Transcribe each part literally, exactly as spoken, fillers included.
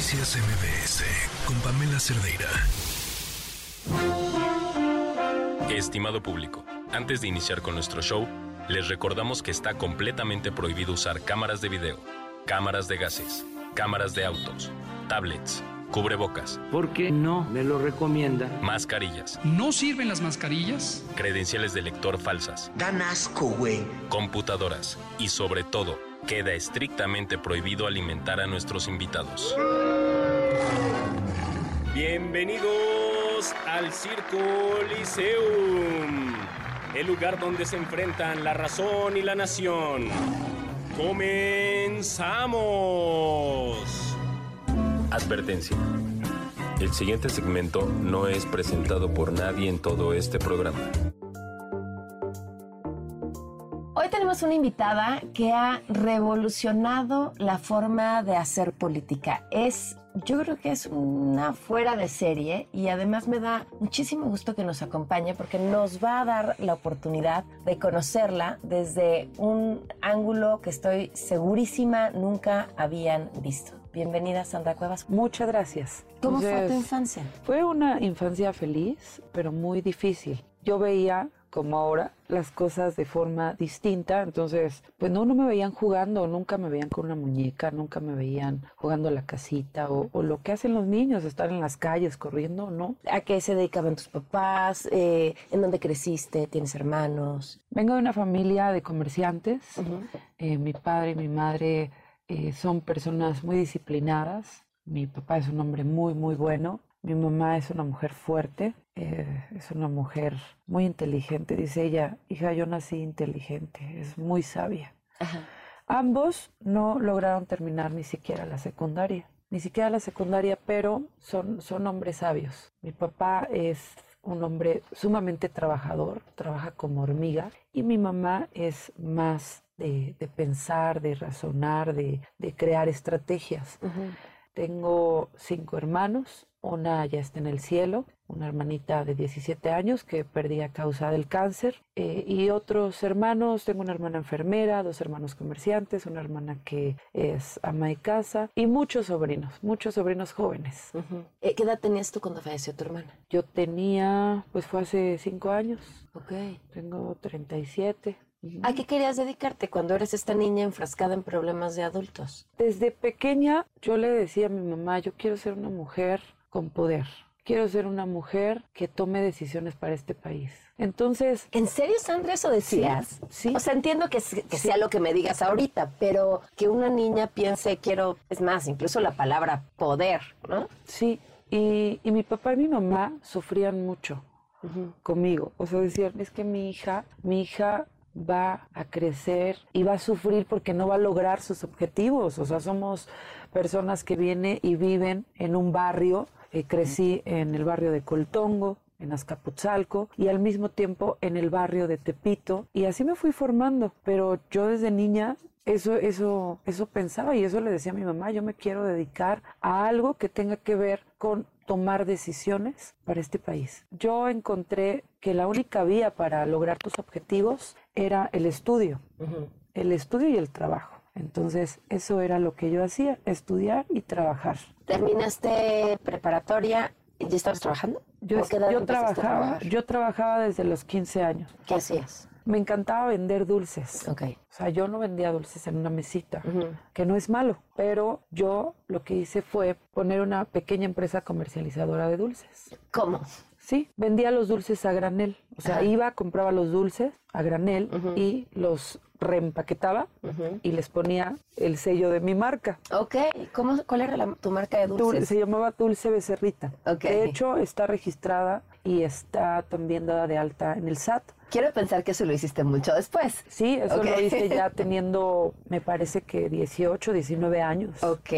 Noticias M V S con Pamela Cerdeira. Estimado público, antes de iniciar con nuestro show, les recordamos que está completamente prohibido usar cámaras de video, cámaras de gases, cámaras de autos, tablets, cubrebocas. ¿Por qué no me lo recomienda? Mascarillas. ¿No sirven las mascarillas? Credenciales de lector falsas. Dan asco, güey. Computadoras. Y sobre todo, queda estrictamente prohibido alimentar a nuestros invitados. Bienvenidos al Circoliseum, el lugar donde se enfrentan la razón y la nación. ¡Comenzamos! Advertencia. El siguiente segmento no es presentado por nadie en todo este programa. Hoy tenemos una invitada que ha revolucionado la forma de hacer política. Es, yo creo que es una fuera de serie, y además me da muchísimo gusto que nos acompañe porque nos va a dar la oportunidad de conocerla desde un ángulo que estoy segurísima nunca habían visto. Bienvenida, Sandra Cuevas. Muchas gracias. ¿Cómo Entonces, fue tu infancia? Fue una infancia feliz, pero muy difícil. Yo veía, como ahora, las cosas de forma distinta. Entonces, pues no, no me veían jugando, nunca me veían con una muñeca, nunca me veían jugando a la casita o, o lo que hacen los niños, estar en las calles corriendo, ¿no? ¿A qué se dedicaban tus papás? Eh, ¿En dónde creciste? ¿Tienes hermanos? Vengo de una familia de comerciantes. Uh-huh. eh, mi padre y mi madre... Eh, son personas muy disciplinadas. Mi papá es un hombre muy, muy bueno. Mi mamá es una mujer fuerte, eh, es una mujer muy inteligente. Dice ella, hija, yo nací inteligente, es muy sabia. Ajá. Ambos no lograron terminar ni siquiera la secundaria, ni siquiera la secundaria, pero son, son hombres sabios. Mi papá es un hombre sumamente trabajador, trabaja como hormiga, y mi mamá es más... De, de pensar, de razonar, de, de crear estrategias. Uh-huh. Tengo cinco hermanos, una ya está en el cielo, una hermanita de diecisiete años que perdí a causa del cáncer, eh, y otros hermanos, tengo una hermana enfermera, dos hermanos comerciantes, una hermana que es ama de casa, y muchos sobrinos, muchos sobrinos jóvenes. Uh-huh. ¿Qué edad tenías tú cuando falleció tu hermana? Yo tenía, pues fue hace cinco años. Ok. Tengo treinta y siete. ¿A qué querías dedicarte cuando eres esta niña enfrascada en problemas de adultos? Desde pequeña yo le decía a mi mamá, yo quiero ser una mujer con poder. Quiero ser una mujer que tome decisiones para este país. Entonces... ¿En serio, Sandra, eso decías? Sí. O sea, entiendo que, que sea lo que me digas ahorita, pero que una niña piense, quiero... Es más, incluso la palabra poder, ¿no? Sí. Y, y mi papá y mi mamá sufrían mucho uh-huh. conmigo. O sea, decían, es que mi hija, mi hija... va a crecer y va a sufrir porque no va a lograr sus objetivos. O sea, somos personas que vienen y viven en un barrio. Eh, crecí en el barrio de Coltongo, en Azcapotzalco, y al mismo tiempo en el barrio de Tepito. Y así me fui formando. Pero yo desde niña eso, eso, eso pensaba y eso le decía a mi mamá. Yo me quiero dedicar a algo que tenga que ver con tomar decisiones para este país. Yo encontré que la única vía para lograr tus objetivos era el estudio, uh-huh. el estudio y el trabajo. Entonces, eso era lo que yo hacía, estudiar y trabajar. ¿Terminaste preparatoria y ya estabas trabajando? Yo, yo trabajaba, yo trabajaba desde los quince años. ¿Qué hacías? Me encantaba vender dulces. Okay. O sea, yo no vendía dulces en una mesita, uh-huh. que no es malo, pero yo lo que hice fue poner una pequeña empresa comercializadora de dulces. ¿Cómo? Sí, vendía los dulces a granel. O sea, ajá. iba, compraba los dulces a granel uh-huh. y los reempaquetaba uh-huh. y les ponía el sello de mi marca. Ok, ¿Cómo, ¿cuál era la, tu marca de dulces? Se llamaba Dulce Becerrita. Okay. De hecho, está registrada y está también dada de alta en el S A T. Quiero pensar que eso lo hiciste mucho después. Sí, eso okay. lo hice ya teniendo, me parece que dieciocho, diecinueve años. Ok.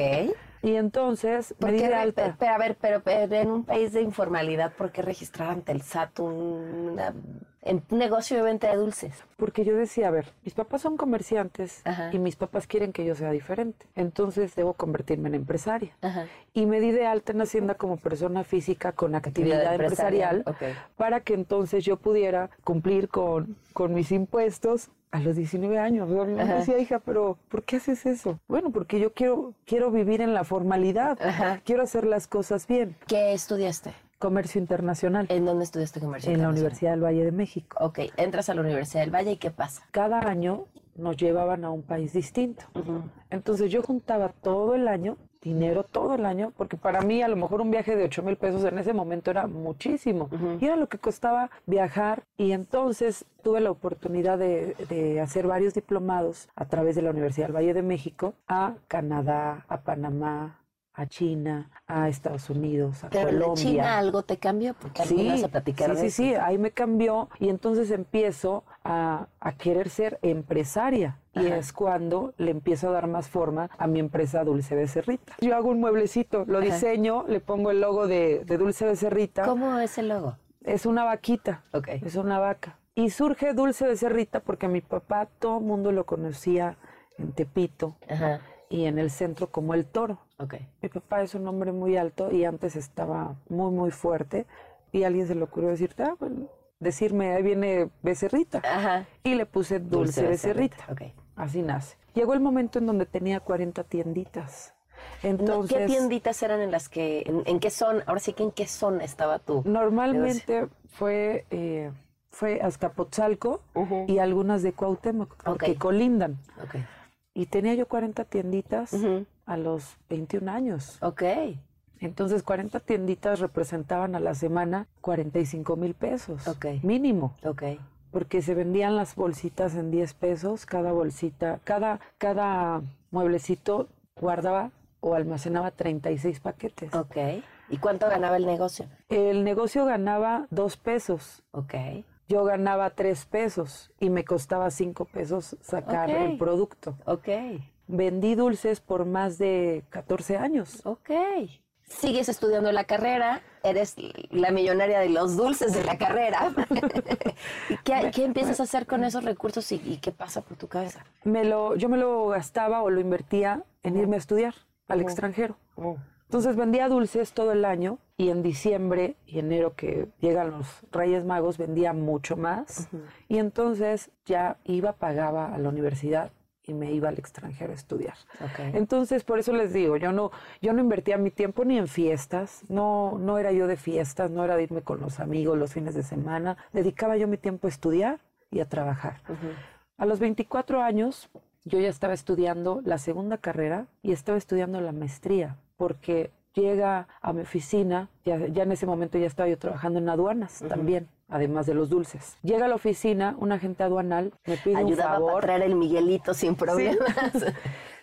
Y entonces me di de alta. Pero, a ver, pero, pero en un país de informalidad, ¿por qué registrar ante el S A T una, un negocio de venta de dulces? Porque yo decía, a ver, mis papás son comerciantes ajá. y mis papás quieren que yo sea diferente. Entonces debo convertirme en empresaria. Ajá. Y me di de alta en Hacienda como persona física con actividad, actividad empresarial, empresarial okay. para que entonces yo pudiera cumplir con, con mis impuestos a los diecinueve años. Yo me decía, hija, pero ¿por qué haces eso? Bueno, porque yo quiero, quiero vivir en la formalidad. Ajá. Quiero hacer las cosas bien. ¿Qué estudiaste? Comercio internacional. ¿En dónde estudiaste comercio internacional? En la Universidad del Valle de México. Ok, entras a la Universidad del Valle y ¿qué pasa? Cada año nos llevaban a un país distinto. Uh-huh. Entonces yo juntaba todo el año, dinero todo el año, porque para mí a lo mejor un viaje de ocho mil pesos en ese momento era muchísimo. Uh-huh. Y era lo que costaba viajar. Y entonces tuve la oportunidad de, de hacer varios diplomados a través de la Universidad del Valle de México a Canadá, a Panamá, a China, a Estados Unidos, a Pero Colombia. Pero China algo te cambió, porque sí, vas a platicar sí, de sí, eso. sí, ahí me cambió y entonces empiezo a, a querer ser empresaria. Ajá. Y es cuando le empiezo a dar más forma a mi empresa Dulce Becerrita. Yo hago un mueblecito, lo Ajá. diseño, le pongo el logo de, de Dulce Becerrita. ¿Cómo es el logo? Es una vaquita, okay. es una vaca. Y surge Dulce Becerrita porque mi papá, todo el mundo lo conocía en Tepito. Ajá. Y en el centro como el toro. Okay. Mi papá es un hombre muy alto y antes estaba muy, muy fuerte. Y a alguien se le ocurrió decirte, ah, bueno, decirme, ahí viene Becerrita. Ajá. Y le puse Dulce, Dulce Becerrita. Becerrita. Okay. Así nace. Llegó el momento en donde tenía cuarenta tienditas. Entonces, ¿qué tienditas eran en las que, en, en qué son, ahora sí que en qué son estaba tú? Normalmente negocio? fue... Eh, fue Azcapotzalco uh-huh. y algunas de Cuauhtémoc, okay. que colindan. Okay. Y tenía yo cuarenta tienditas uh-huh. a los veintiún años. Ok. Entonces, cuarenta tienditas representaban a la semana cuarenta y cinco mil pesos. Okay. Mínimo. Ok. Porque se vendían las bolsitas en diez pesos. Cada bolsita, cada, cada mueblecito guardaba o almacenaba treinta y seis paquetes. Ok. ¿Y cuánto ganaba el negocio? El negocio ganaba dos pesos. Ok. Yo ganaba tres pesos y me costaba cinco pesos sacar okay. el producto. Ok. Vendí dulces por más de catorce años. Ok. Sigues estudiando la carrera, eres la millonaria de los dulces de la carrera. ¿Qué, me, ¿Qué empiezas me, a hacer con esos recursos y, y qué pasa por tu cabeza? Me lo, yo me lo gastaba o lo invertía en irme a estudiar al uh-huh. extranjero. Uh-huh. Entonces vendía dulces todo el año y en diciembre y enero que llegan los Reyes Magos vendía mucho más. Uh-huh. Y entonces ya iba, pagaba a la universidad y me iba al extranjero a estudiar. Okay. Entonces por eso les digo, yo no, yo no invertía mi tiempo ni en fiestas, no, no era yo de fiestas, no era de irme con los amigos los fines de semana, dedicaba yo mi tiempo a estudiar y a trabajar. Uh-huh. A los veinticuatro años yo ya estaba estudiando la segunda carrera y estaba estudiando la maestría. Porque llega a mi oficina, ya, ya en ese momento ya estaba yo trabajando en aduanas uh-huh. también, además de los dulces. Llega a la oficina un agente aduanal, me pide Ayudaba un favor. Ayudaba a traer el Miguelito sin problemas. Sí.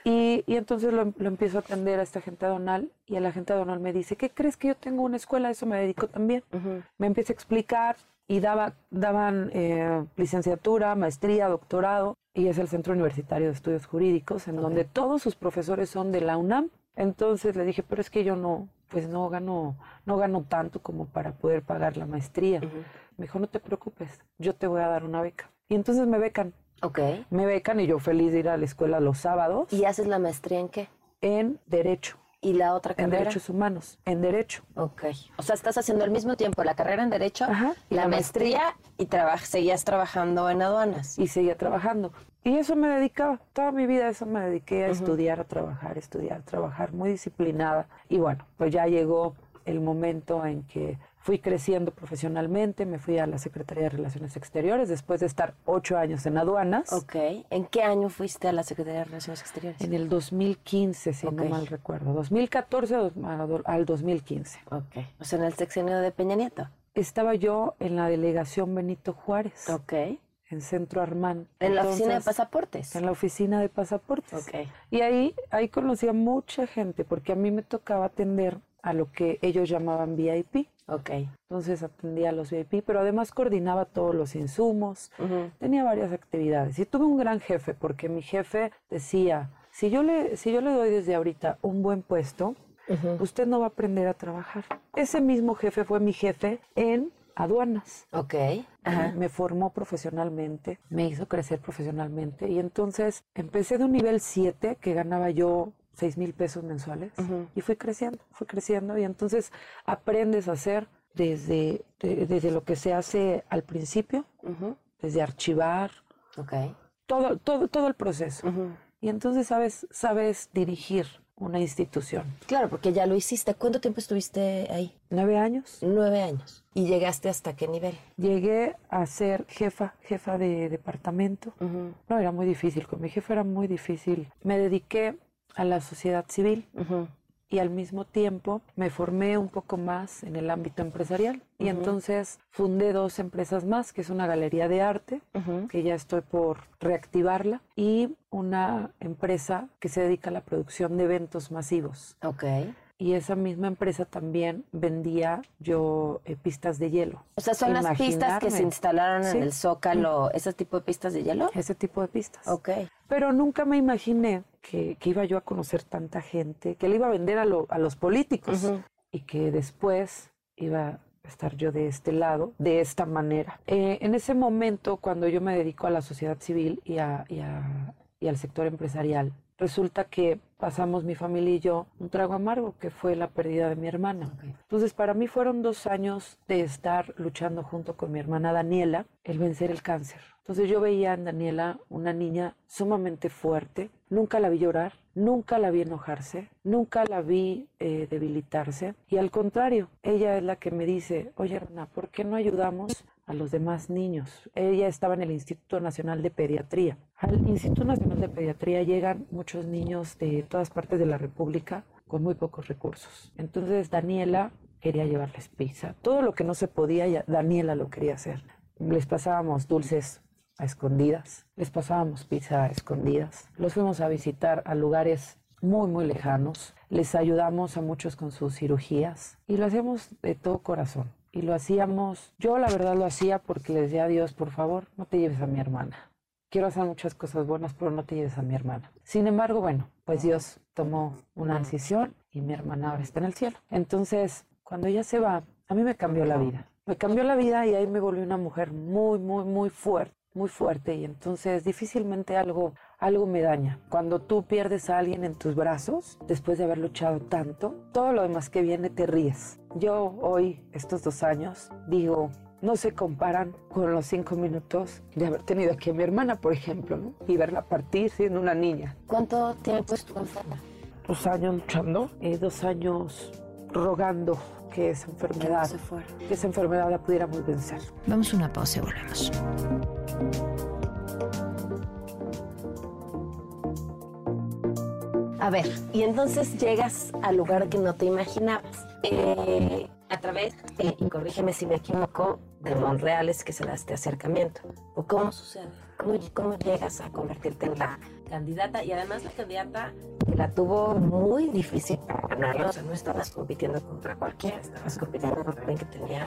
y, y entonces lo, lo empiezo a atender a este agente aduanal y el agente aduanal me dice, ¿qué crees que yo tengo una escuela? Eso me dedico también. Uh-huh. Me empieza a explicar y daba, daban eh, licenciatura, maestría, doctorado y es el Centro Universitario de Estudios Jurídicos en okay. donde todos sus profesores son de la UNAM. Entonces le dije, pero es que yo no, pues no gano, no gano tanto como para poder pagar la maestría. Uh-huh. Me dijo, no te preocupes, yo te voy a dar una beca. Y entonces me becan. Ok. Me becan y yo feliz de ir a la escuela los sábados. ¿Y haces la maestría en qué? En Derecho. ¿Y la otra carrera? En Derechos Humanos, en Derecho. Ok. O sea, estás haciendo al mismo tiempo la carrera en Derecho, Ajá, y la, la maestría, maestría y traba- seguías trabajando en aduanas. Y seguía trabajando. Y eso me dedicaba, toda mi vida eso me dediqué a uh-huh. estudiar, a trabajar, estudiar, trabajar, muy disciplinada. Y bueno, pues ya llegó el momento en que fui creciendo profesionalmente, me fui a la Secretaría de Relaciones Exteriores después de estar ocho años en aduanas. Ok, ¿en qué año fuiste a la Secretaría de Relaciones Exteriores? En el dos mil quince, si okay. no mal recuerdo, dos mil catorce al dos mil quince. Ok, o sea, en el sexenio de Peña Nieto. Estaba yo en la delegación Benito Juárez. Ok. En Centro Armán. ¿En la oficina de pasaportes? En la oficina de pasaportes. Ok. Y ahí, ahí conocí a mucha gente, porque a mí me tocaba atender a lo que ellos llamaban V I P. Ok. Entonces atendía a los V I P, pero además coordinaba todos los insumos, uh-huh. tenía varias actividades. Y tuve un gran jefe, porque mi jefe decía, si yo le, si yo le doy desde ahorita un buen puesto, uh-huh. usted no va a aprender a trabajar. Ese mismo jefe fue mi jefe en aduanas. Ok. Ajá. Me formó profesionalmente, me hizo crecer profesionalmente y entonces empecé de un nivel siete que ganaba yo seis mil pesos mensuales uh-huh. y fui creciendo, fui creciendo y entonces aprendes a hacer desde, de, desde lo que se hace al principio, uh-huh. desde archivar, okay. todo, todo, todo el proceso. Uh-huh. Y entonces sabes, sabes dirigir una institución. Claro, porque ya lo hiciste. ¿Cuánto tiempo estuviste ahí? Nueve años. Nueve años. ¿Y llegaste hasta qué nivel? Llegué a ser jefa, jefa de departamento. Uh-huh. No, era muy difícil. Con mi jefa era muy difícil. Me dediqué a la sociedad civil. Uh-huh. Y al mismo tiempo me formé un poco más en el ámbito empresarial. Uh-huh. Y entonces fundé dos empresas más, que es una galería de arte, uh-huh, que ya estoy por reactivarla, y una empresa que se dedica a la producción de eventos masivos. Okay. Y esa misma empresa también vendía yo eh, pistas de hielo. O sea, son las pistas que se instalaron, ¿sí?, en el Zócalo, ¿ese tipo de pistas de hielo? Ese tipo de pistas. Ok. Pero nunca me imaginé que, que iba yo a conocer tanta gente, que le iba a vender a, lo, a los políticos, uh-huh, y que después iba a estar yo de este lado, de esta manera. Eh, en ese momento, cuando yo me dedico a la sociedad civil y, a, y, a, y al sector empresarial, resulta que pasamos mi familia y yo un trago amargo, que fue la pérdida de mi hermana. Okay. Entonces, para mí fueron dos años de estar luchando junto con mi hermana Daniela el vencer el cáncer. Entonces, yo veía en Daniela una niña sumamente fuerte. Nunca la vi llorar, nunca la vi enojarse, nunca la vi eh, debilitarse. Y al contrario, ella es la que me dice, oye, hermana, ¿por qué no ayudamos a los demás niños? Ella estaba en el Instituto Nacional de Pediatría. Al Instituto Nacional de Pediatría llegan muchos niños de todas partes de la República con muy pocos recursos. Entonces Daniela quería llevarles pizza. Todo lo que no se podía, Daniela lo quería hacer. Les pasábamos dulces a escondidas, les pasábamos pizza a escondidas. Los fuimos a visitar a lugares muy, muy lejanos. Les ayudamos a muchos con sus cirugías y lo hacemos de todo corazón. Y lo hacíamos, yo la verdad lo hacía porque le decía a Dios, por favor, no te lleves a mi hermana. Quiero hacer muchas cosas buenas, pero no te lleves a mi hermana. Sin embargo, bueno, pues Dios tomó una decisión y mi hermana ahora está en el cielo. Entonces, cuando ella se va, a mí me cambió la vida. Me cambió la vida y ahí me volví una mujer muy, muy, muy fuerte, muy fuerte. Y entonces difícilmente algo, algo me daña. Cuando tú pierdes a alguien en tus brazos, después de haber luchado tanto, todo lo demás que viene te ríes. Yo hoy, estos dos años, digo, no se comparan con los cinco minutos de haber tenido aquí a mi hermana, por ejemplo, ¿no? Y verla partir siendo una niña. ¿Cuánto tiempo estuvo enferma? Dos años luchando, eh, dos años rogando que esa enfermedad, que, no se fuera, que esa enfermedad la pudiéramos vencer. Vamos a una pausa y volvemos. A ver, y entonces llegas al lugar que no te imaginabas. Eh, a través, eh, y corrígeme si me equivoco, de Monreales, que se da este acercamiento. ¿O cómo sucede? ¿Cómo, cómo llegas a convertirte en la candidata? Y además la candidata que la tuvo muy difícil para ganarlo. O sea, no estabas compitiendo contra cualquiera, estabas compitiendo contra alguien que tenía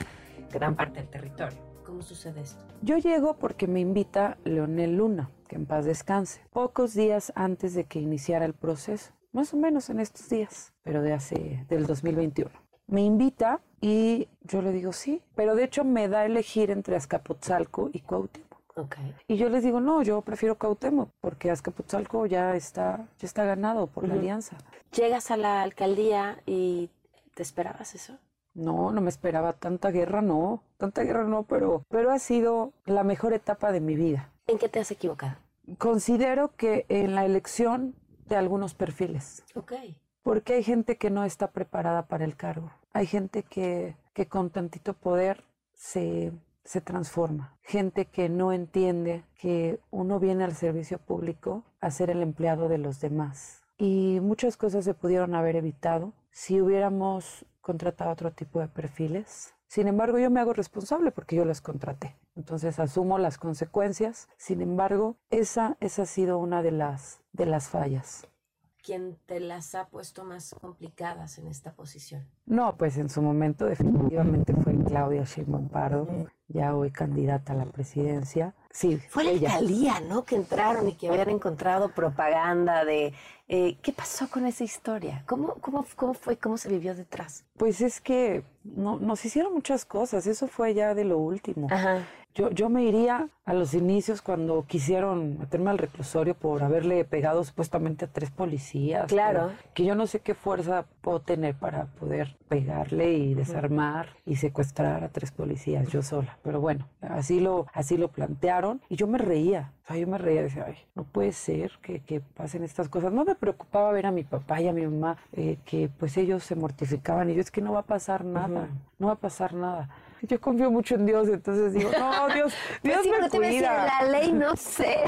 gran parte del territorio. ¿Cómo sucede esto? Yo llego porque me invita Leonel Luna, que en paz descanse, pocos días antes de que iniciara el proceso, más o menos en estos días, pero de hace, del dos mil veintiuno. Me invita y yo le digo sí, pero de hecho me da a elegir entre Azcapotzalco y Cuauhtémoc. Okay. Y yo les digo, no, yo prefiero Cuauhtémoc, porque Azcapotzalco ya está, ya está ganado por, uh-huh, la alianza. ¿Llegas a la alcaldía y te esperabas eso? No, no me esperaba tanta guerra, no, tanta guerra no, pero, pero ha sido la mejor etapa de mi vida. ¿En qué te has equivocado? Considero que en la elección de algunos perfiles. Ok. Porque hay gente que no está preparada para el cargo. Hay gente que, que con tantito poder se, se transforma. Gente que no entiende que uno viene al servicio público a ser el empleado de los demás. Y muchas cosas se pudieron haber evitado si hubiéramos contratado otro tipo de perfiles. Sin embargo, yo me hago responsable porque yo los contraté. Entonces asumo las consecuencias. Sin embargo, esa, esa ha sido una de las, de las fallas. ¿Quién te las ha puesto más complicadas en esta posición? No, pues en su momento definitivamente fue Claudia Sheinbaum Pardo, mm. ya hoy candidata a la presidencia. Sí, fue ella. La alcaldía, ¿no?, que entraron y que habían encontrado propaganda de... Eh, ¿Qué pasó con esa historia? ¿Cómo, cómo, cómo fue? ¿Cómo se vivió detrás? Pues es que no, nos hicieron muchas cosas. Eso fue ya de lo último. Ajá. Yo, yo me iría a los inicios cuando quisieron meterme al reclusorio por haberle pegado supuestamente a tres policías. Claro. Que yo no sé qué fuerza puedo tener para poder pegarle y desarmar y secuestrar a tres policías yo sola. Pero bueno, así lo, así lo plantearon y yo me reía. O sea, yo me reía y decía, ay, no puede ser que, que pasen estas cosas. No me preocupaba ver a mi papá y a mi mamá, eh, que pues ellos se mortificaban. Y yo, es que no va a pasar nada, uh-huh. no va a pasar nada. Yo confío mucho en Dios, entonces digo, no, Dios, Dios pues sí, me no te cuida. La ley, no sé.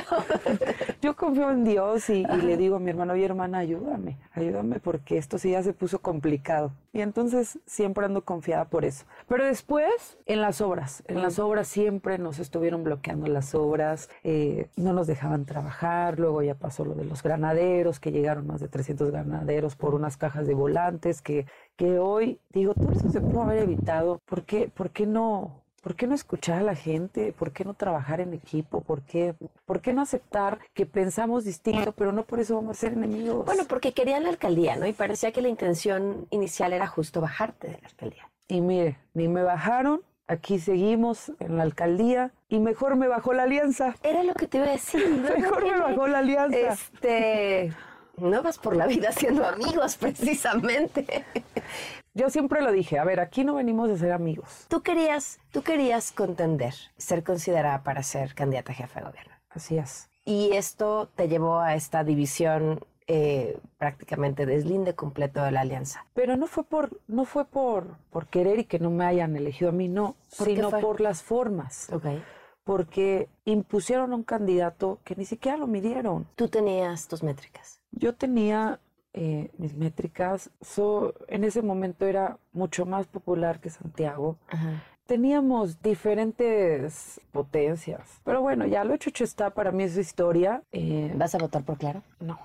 Yo confío en Dios y, y le digo a mi hermano, oye, hermana, ayúdame, ayúdame, porque esto sí ya se puso complicado. Y entonces siempre ando confiada por eso. Pero después, en las obras, en las obras siempre nos estuvieron bloqueando las obras, eh, no nos dejaban trabajar, luego ya pasó lo de los granaderos, que llegaron más de trescientos granaderos por unas cajas de volantes que... que hoy, digo, todo eso se pudo haber evitado. ¿Por qué, por qué no, por qué no escuchar a la gente? ¿Por qué no trabajar en equipo? ¿Por qué, por qué no aceptar que pensamos distinto, pero no por eso vamos a ser enemigos? Bueno, porque querían la alcaldía, ¿no? Y parecía que la intención inicial era justo bajarte de la alcaldía. Y mire, ni me bajaron, aquí seguimos en la alcaldía, y mejor me bajó la alianza. Era lo que te iba a decir. ¿No? Mejor me bajó la alianza. Este... No vas por la vida siendo amigos, precisamente. Yo siempre lo dije, a ver, aquí no venimos a ser amigos. Tú querías, tú querías contender, ser considerada para ser candidata a jefa de gobierno. Así es. Y esto te llevó a esta división, eh, prácticamente deslinde completo de la alianza. Pero no fue por, no fue por, por querer y que no me hayan elegido a mí, no, ¿Por sino por las formas. Okay. Porque impusieron a un candidato que ni siquiera lo midieron. Tú tenías tus métricas. Yo tenía eh, mis métricas, so, en ese momento era mucho más popular que Santiago. Ajá. Teníamos diferentes potencias, pero bueno, ya lo hecho hecho está, para mí es su historia. Eh, ¿Vas a votar por Clara? No,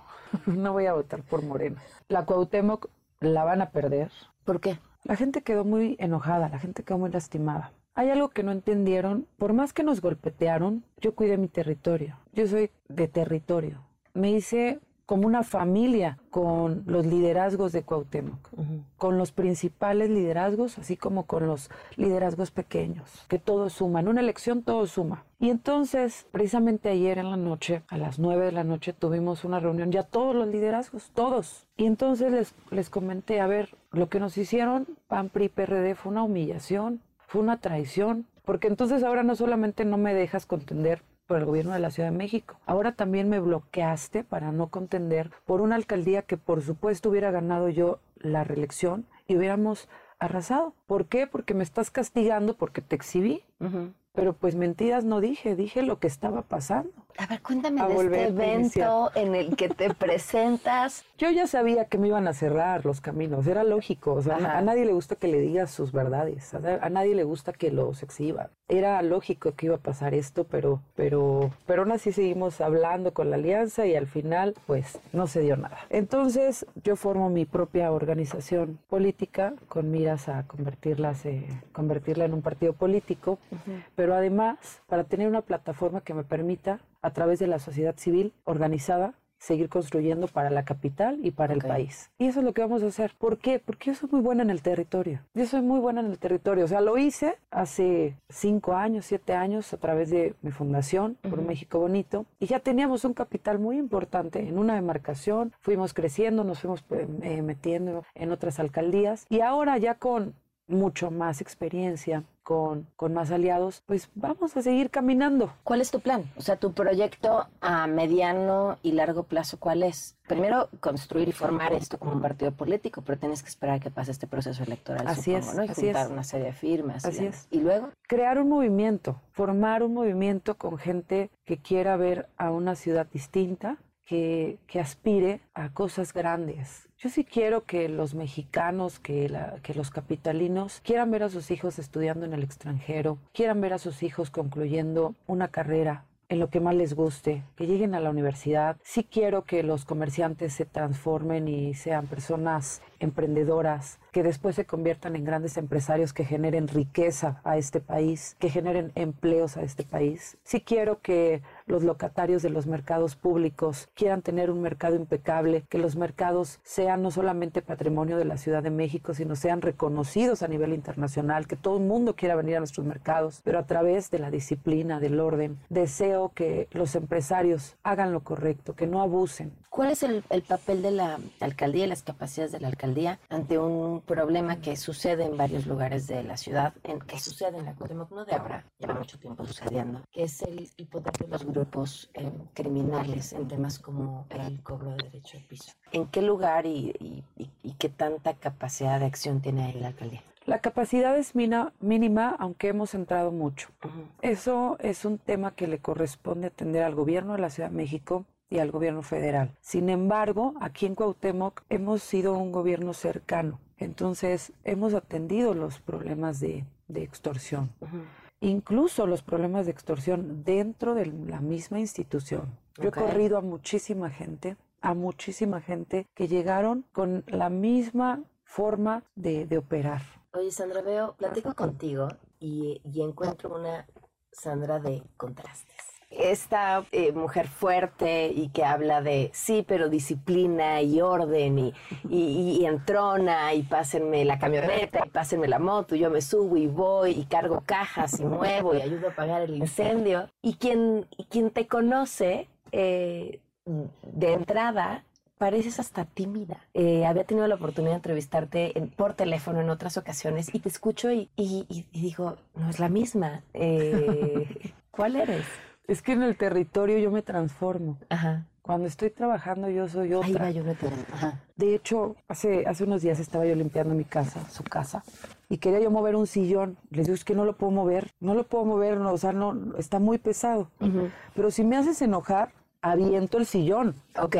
no voy a votar por Morena. La Cuauhtémoc la van a perder. ¿Por qué? La gente quedó muy enojada, la gente quedó muy lastimada. Hay algo que no entendieron, por más que nos golpetearon, yo cuidé mi territorio. Yo soy de territorio. Me hice... como una familia con los liderazgos de Cuauhtémoc, uh-huh. con los principales liderazgos, así como con los liderazgos pequeños, que todo suma, en una elección todo suma. Y entonces, precisamente ayer en la noche, a las nueve de la noche, tuvimos una reunión, ya todos los liderazgos, todos. Y entonces les, les comenté, a ver, lo que nos hicieron, P A N, P R I, P R D, fue una humillación, fue una traición, porque entonces ahora no solamente no me dejas contender por el gobierno de la Ciudad de México. Ahora también me bloqueaste para no contender por una alcaldía que por supuesto hubiera ganado yo la reelección y hubiéramos arrasado. ¿Por qué? Porque me estás castigando porque te exhibí. Uh-huh. Pero pues mentiras no dije, dije lo que estaba pasando. A ver, cuéntame de este evento en el que te presentas. Yo ya sabía que me iban a cerrar los caminos, era lógico. O sea, a, a nadie le gusta que le digas sus verdades, a, a nadie le gusta que los exhiban. Era lógico que iba a pasar esto, pero, pero, pero aún así seguimos hablando con la alianza y al final, pues, no se dio nada. Entonces, yo formo mi propia organización política con miras a convertirlas, eh, convertirla en un partido político, uh-huh. pero además para tener una plataforma que me permita, a través de la sociedad civil organizada, seguir construyendo para la capital y para okay. el país. Y eso es lo que vamos a hacer. ¿Por qué? Porque yo soy muy buena en el territorio. Yo soy muy buena en el territorio. O sea, lo hice hace cinco años, siete años, a través de mi fundación, uh-huh. por México Bonito. Y ya teníamos un capital muy importante en una demarcación. Fuimos creciendo, nos fuimos eh, metiendo en otras alcaldías. Y ahora ya con mucho más experiencia, con, con más aliados, pues vamos a seguir caminando. ¿Cuál es tu plan? O sea, tu proyecto a mediano y largo plazo, ¿cuál es? Primero, construir y formar esto como un partido político, pero tienes que esperar a que pase este proceso electoral, así supongo, es, ¿no? Y así juntar es. Una serie de firmas. Así y, es. ¿Y luego? Crear un movimiento, formar un movimiento con gente que quiera ver a una ciudad distinta, que, que aspire a cosas grandes. Yo sí quiero que los mexicanos, que, la, que los capitalinos quieran ver a sus hijos estudiando en el extranjero, quieran ver a sus hijos concluyendo una carrera en lo que más les guste, que lleguen a la universidad. Sí quiero que los comerciantes se transformen y sean personas emprendedoras, que después se conviertan en grandes empresarios que generen riqueza a este país, que generen empleos a este país. Sí quiero que los locatarios de los mercados públicos quieran tener un mercado impecable, que los mercados sean no solamente patrimonio de la Ciudad de México, sino sean reconocidos a nivel internacional, que todo el mundo quiera venir a nuestros mercados, pero a través de la disciplina, del orden. Deseo que los empresarios hagan lo correcto, que no abusen. ¿Cuál es el, el papel de la alcaldía y las capacidades de la alcaldía ante un problema que sucede en varios lugares de la ciudad, en, que sucede en la Cuauhtémoc, no de ahora, lleva mucho tiempo sucediendo, que es el hipoteca de los grupos eh, criminales en temas como el cobro de derecho de piso? ¿En qué lugar y, y, y, y qué tanta capacidad de acción tiene ahí la alcaldía? La capacidad es mina, mínima, aunque hemos entrado mucho. Uh-huh. Eso es un tema que le corresponde atender al gobierno de la Ciudad de México y al gobierno federal. Sin embargo, aquí en Cuauhtémoc hemos sido un gobierno cercano. Entonces, hemos atendido los problemas de, de extorsión. Uh-huh. Incluso los problemas de extorsión dentro de la misma institución. Yo okay. he corrido a muchísima gente, a muchísima gente que llegaron con la misma forma de, de operar. Oye, Sandra, veo, platico contigo y, y encuentro una Sandra de contrastes. Esta eh, mujer fuerte y que habla de sí, pero disciplina y orden y, y, y entrona y pásenme la camioneta y pásenme la moto y yo me subo y voy y cargo cajas y muevo y ayudo a apagar el incendio. Y quien, quien te conoce eh, de entrada... pareces hasta tímida. Eh, había tenido la oportunidad de entrevistarte en, por teléfono en otras ocasiones y te escucho y, y, y, y digo, no es la misma. Eh, ¿Cuál eres? Es que en el territorio yo me transformo. Ajá. Cuando estoy trabajando yo soy otra. Ahí va, yo me transformo. Ajá. De hecho, hace, hace unos días estaba yo limpiando mi casa, su casa, y quería yo mover un sillón. Les digo, es que no lo puedo mover. No lo puedo mover, no, o sea, no, está muy pesado. Uh-huh. Pero si me haces enojar, aviento el sillón. Ok.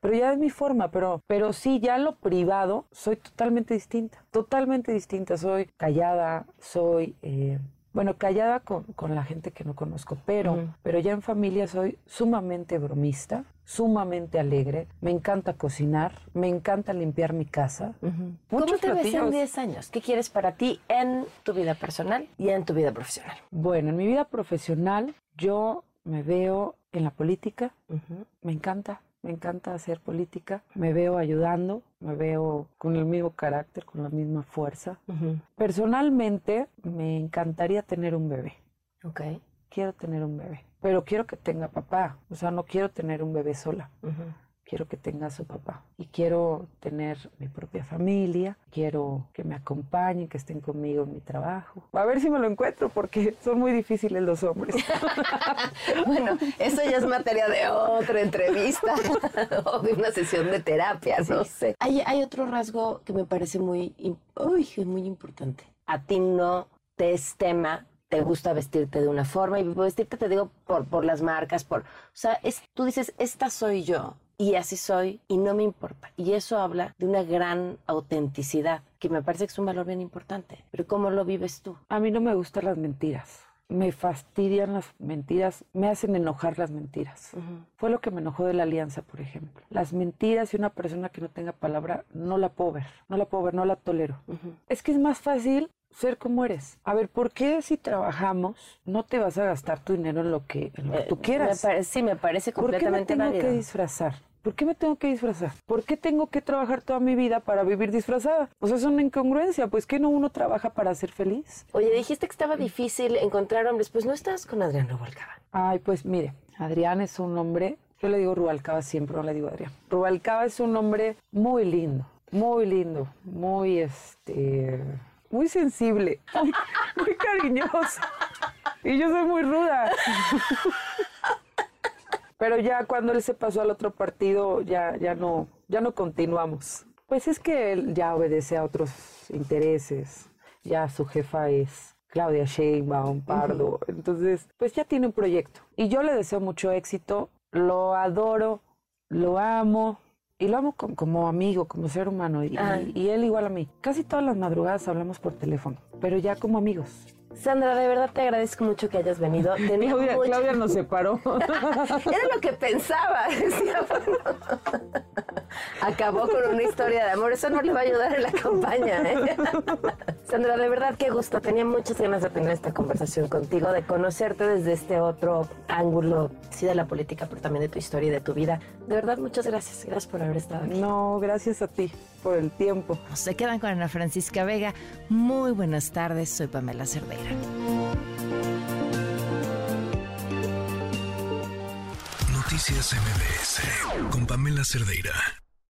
Pero ya es mi forma, pero, pero sí, ya en lo privado soy totalmente distinta. Totalmente distinta. Soy callada, soy... Eh, bueno, callada con, con la gente que no conozco, pero, uh-huh. pero ya en familia soy sumamente bromista, sumamente alegre. Me encanta cocinar, me encanta limpiar mi casa. Uh-huh. ¿Cómo te ves en diez años? ¿Qué quieres para ti en tu vida personal y en tu vida profesional? Bueno, en mi vida profesional yo me veo... en la política, uh-huh. me encanta, me encanta hacer política, me veo ayudando, me veo con el mismo carácter, con la misma fuerza. Uh-huh. Personalmente, me encantaría tener un bebé. Okay. Quiero tener un bebé, pero quiero que tenga papá, o sea, no quiero tener un bebé sola. Uh-huh. Quiero que tenga a su papá y quiero tener mi propia familia, quiero que me acompañen, que estén conmigo en mi trabajo. A ver si me lo encuentro porque son muy difíciles los hombres. Bueno, eso ya es materia de otra entrevista o de una sesión de terapia, no sí. sé. Hay, hay otro rasgo que me parece muy, uy, muy importante. A ti no te es tema. Te gusta vestirte de una forma y vestirte te digo por, por las marcas, por, o sea, es, tú dices, esta soy yo y así soy y no me importa. Y eso habla de una gran autenticidad que me parece que es un valor bien importante. Pero ¿cómo lo vives tú? A mí no me gustan las mentiras. Me fastidian las mentiras, me hacen enojar las mentiras. Uh-huh. Fue lo que me enojó de la alianza, por ejemplo. Las mentiras y una persona que no tenga palabra, no la puedo ver, no la puedo ver, no la tolero. Uh-huh. Es que es más fácil ser como eres. A ver, ¿por qué si trabajamos no te vas a gastar tu dinero en lo que, en lo que tú quieras? Me pare- sí, me parece completamente válido. ¿Por qué me tengo que disfrazar? ¿Por qué me tengo que disfrazar? ¿Por qué tengo que trabajar toda mi vida para vivir disfrazada? O sea, es una incongruencia. Pues, ¿qué no uno trabaja para ser feliz? Oye, dijiste que estaba difícil encontrar hombres. Pues, ¿no estás con Adrián Rubalcaba? Ay, pues, mire, Adrián es un hombre... Yo le digo Rubalcaba siempre, no le digo Adrián. Rubalcaba es un hombre muy lindo, muy lindo, muy, este... muy sensible, muy, muy cariñoso. Y yo soy muy ruda. Pero ya cuando él se pasó al otro partido, ya, ya, no, ya no continuamos. Pues es que él ya obedece a otros intereses. Ya su jefa es Claudia Sheinbaum Pardo. Uh-huh. Entonces, pues ya tiene un proyecto. Y yo le deseo mucho éxito. Lo adoro, lo amo. Y lo amo como, como amigo, como ser humano. Y, y, y él igual a mí. Casi todas las madrugadas hablamos por teléfono, pero ya como amigos. Sandra, de verdad te agradezco mucho que hayas venido. Tenía Claudia, mucha... Claudia nos separó. Era lo que pensaba. Decía, bueno. acabó con una historia de amor. Eso no le va a ayudar en la campaña, ¿eh? Sandra, de verdad, qué gusto. Tenía muchas ganas de tener esta conversación contigo, de conocerte desde este otro ángulo, sí, de la política, pero también de tu historia y de tu vida. De verdad, muchas gracias. Gracias por haber estado aquí. No, gracias a ti por el tiempo. Se quedan con Ana Francisca Vega. Muy buenas tardes. Soy Pamela Cerdeira. Noticias M V S con Pamela Cerdeira.